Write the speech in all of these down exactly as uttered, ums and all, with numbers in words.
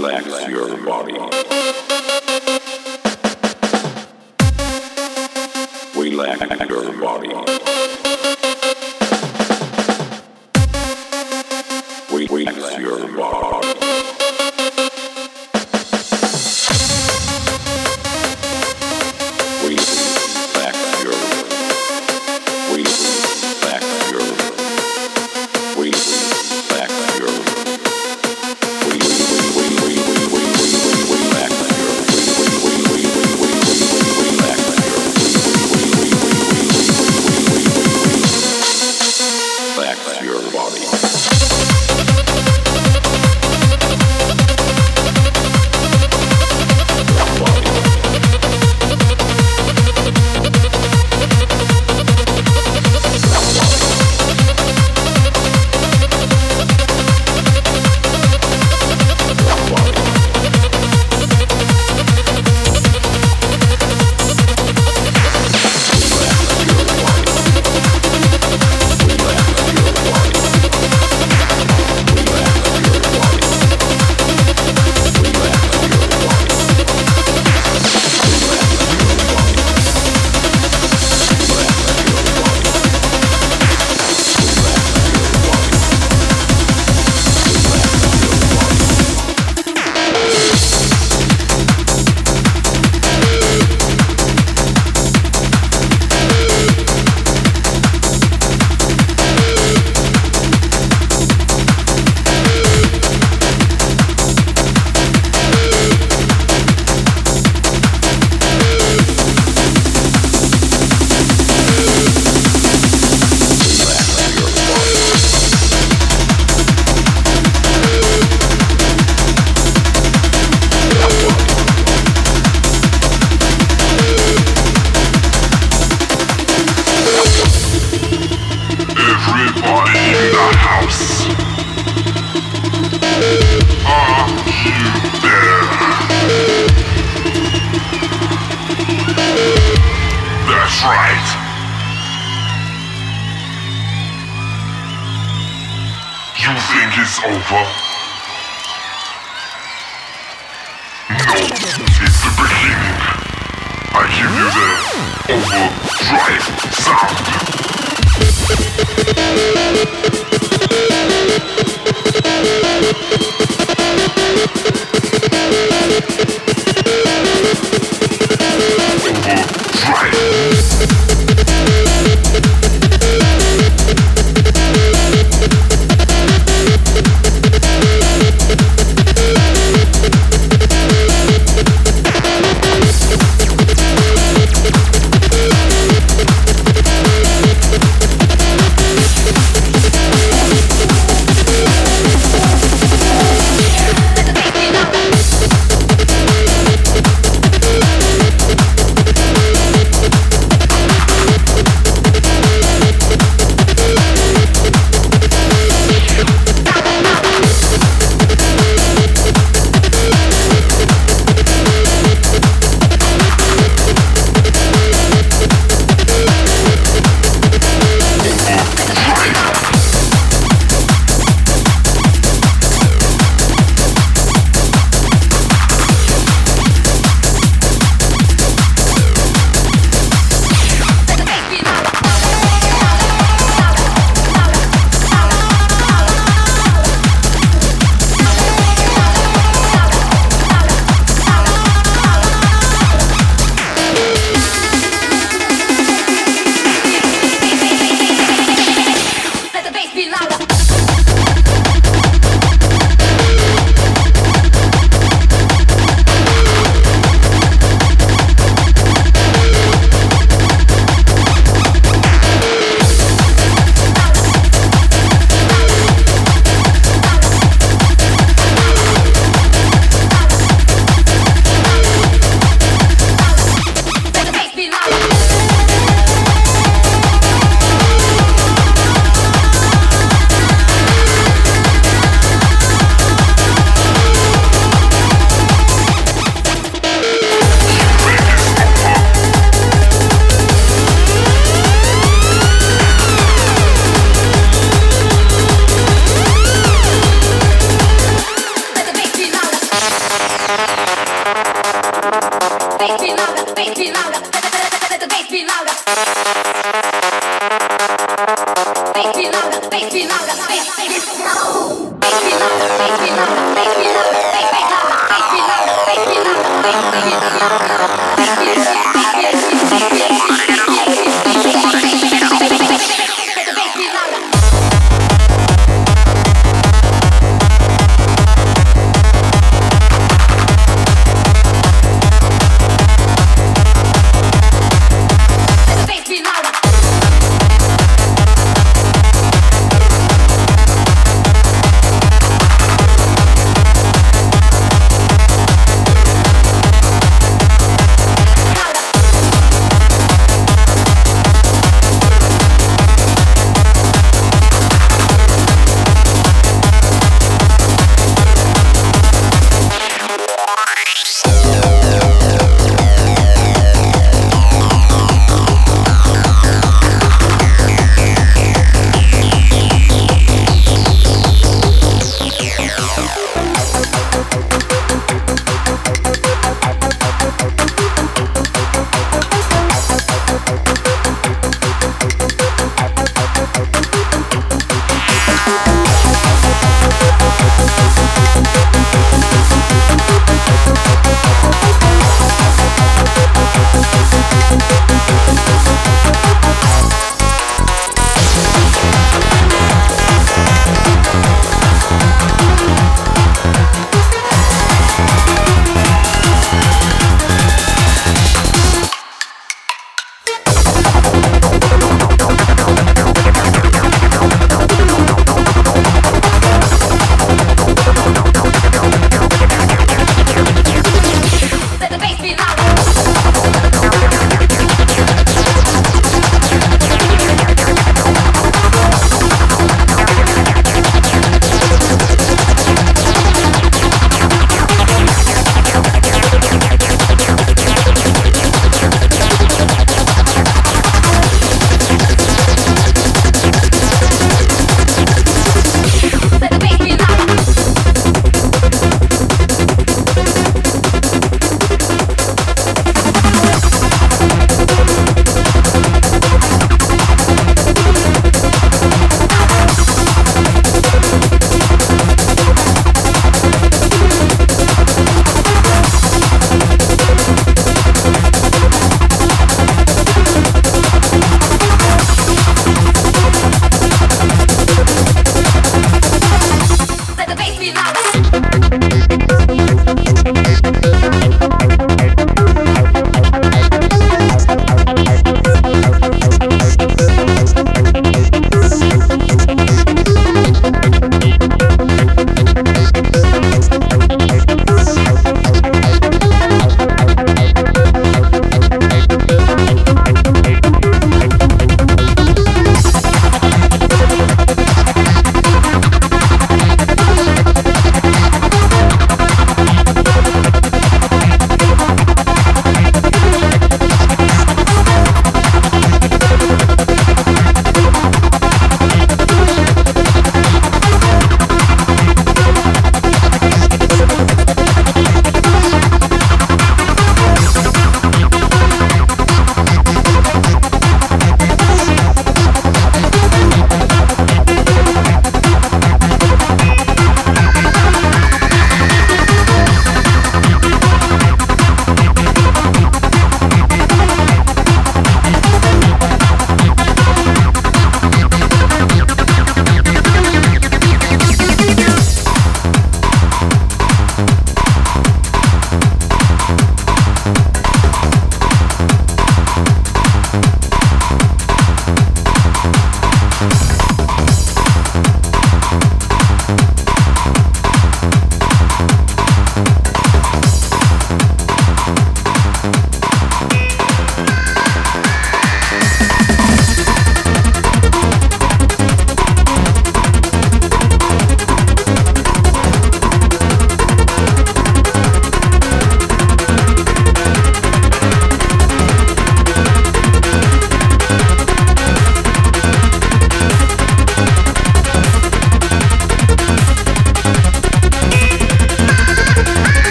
Relax your body. Relax your body. Relax your body.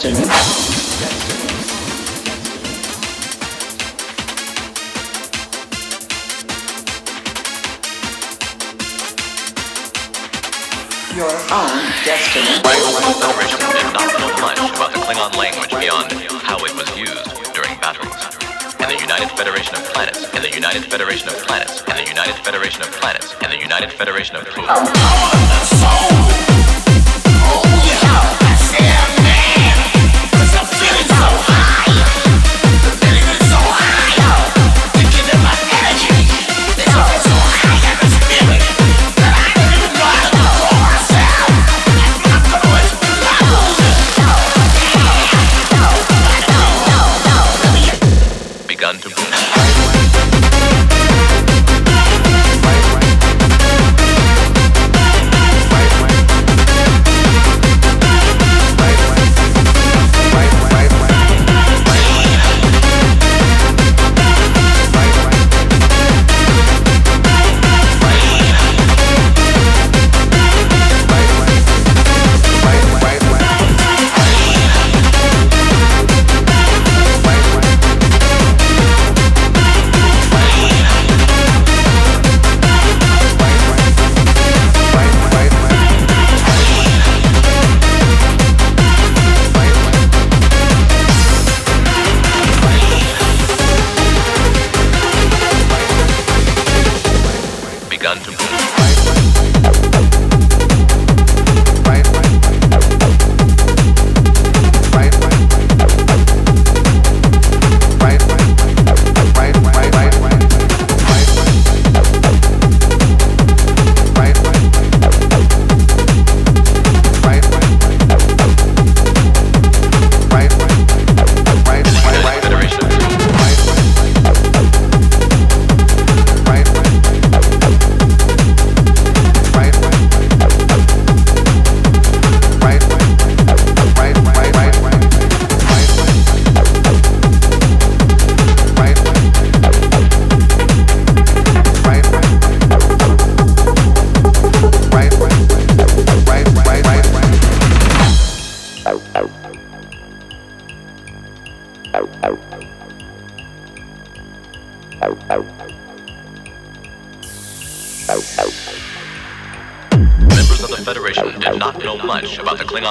Destiny. Your own destiny. Michael Selfridge did not know much about the Klingon language beyond how it was used during battles. And the United Federation of Planets, and the United Federation of Planets, and the United Federation of Planets, and the United Federation of Planets. Oh, yeah, I see a man, 'cause I'm feeling so high. The feeling is so high, they're giving my energy. They're talking so high, I got this feeling.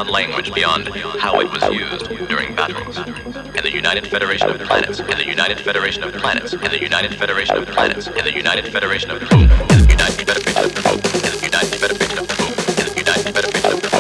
Language beyond how it was used during battles, and the United Federation of Planets, and the United Federation of Planets, and the United Federation of Planets, and the United Federation of Planets, and the United Federation of Planets, and the United Federation of Planets, and the United Federation of Planets, and the United Federation of Planets, and the United Federation of Planets, and the United Federation of Planets, and the United Federation of Planets.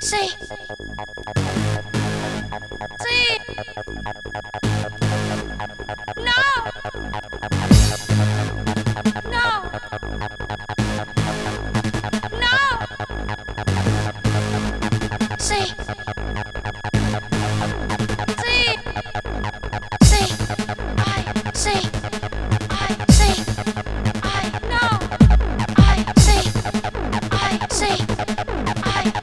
Sí. Sí. No. No. No. Sí. Sí. Sí. Ay, sí. Ay, sí. Ay, no. Ay, sí. Ay, sí. Ay, sí. Ay, no.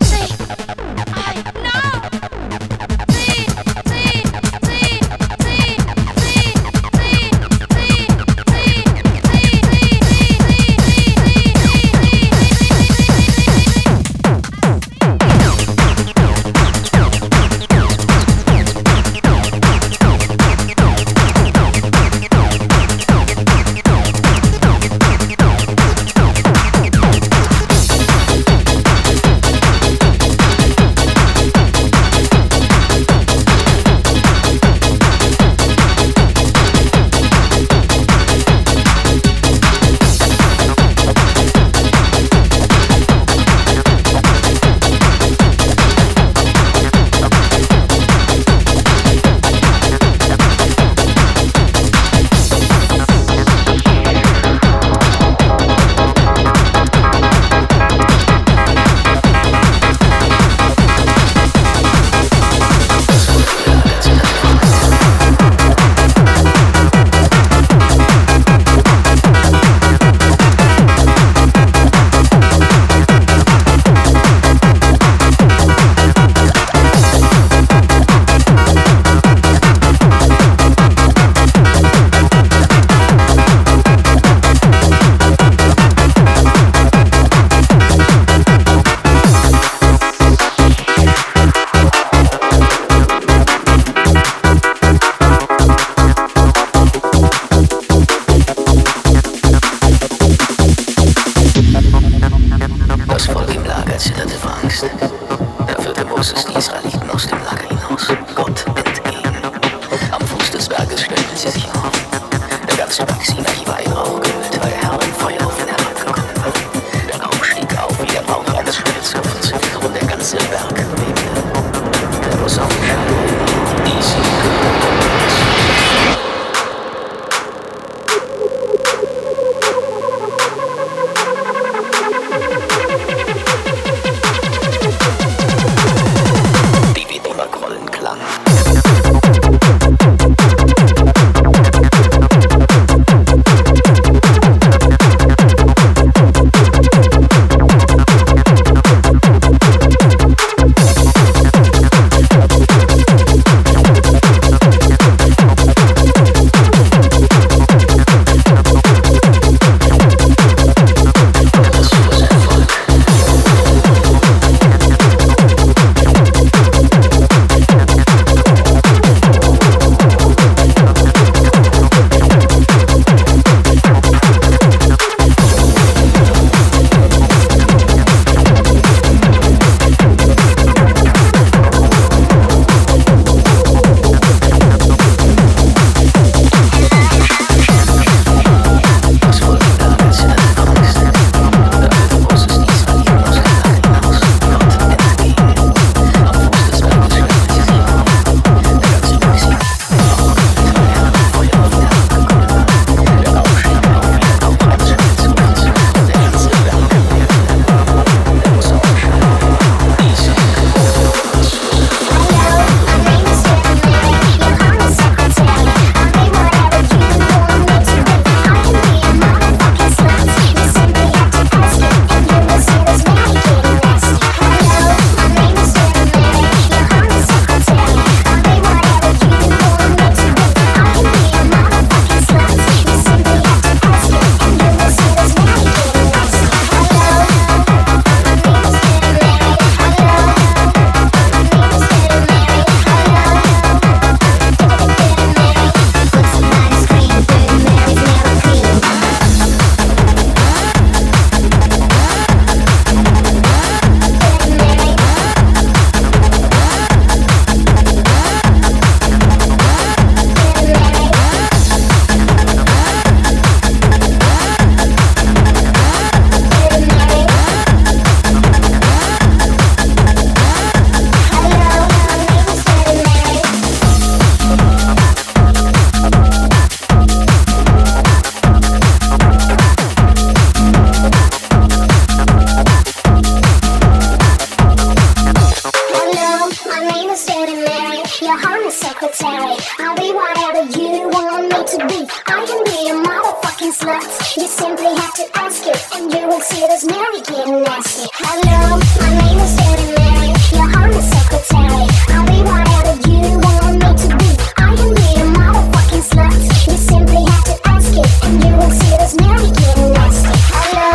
not, you simply have to ask it, and you will see those Mary Kate and Nancy. Hello, my name is Betty Mary, your Honor Secretary. I'll be whatever you want me to be. I can be a motherfucking slut. You simply have to ask it, and you will see those Mary Kate and Nancy. Hello,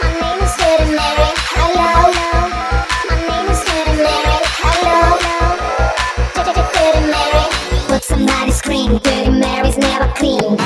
my name is Betty Mary. Hello, my name is Betty Mary. Hello, Betty Mary. Would somebody scream, Dirty Mary's never clean?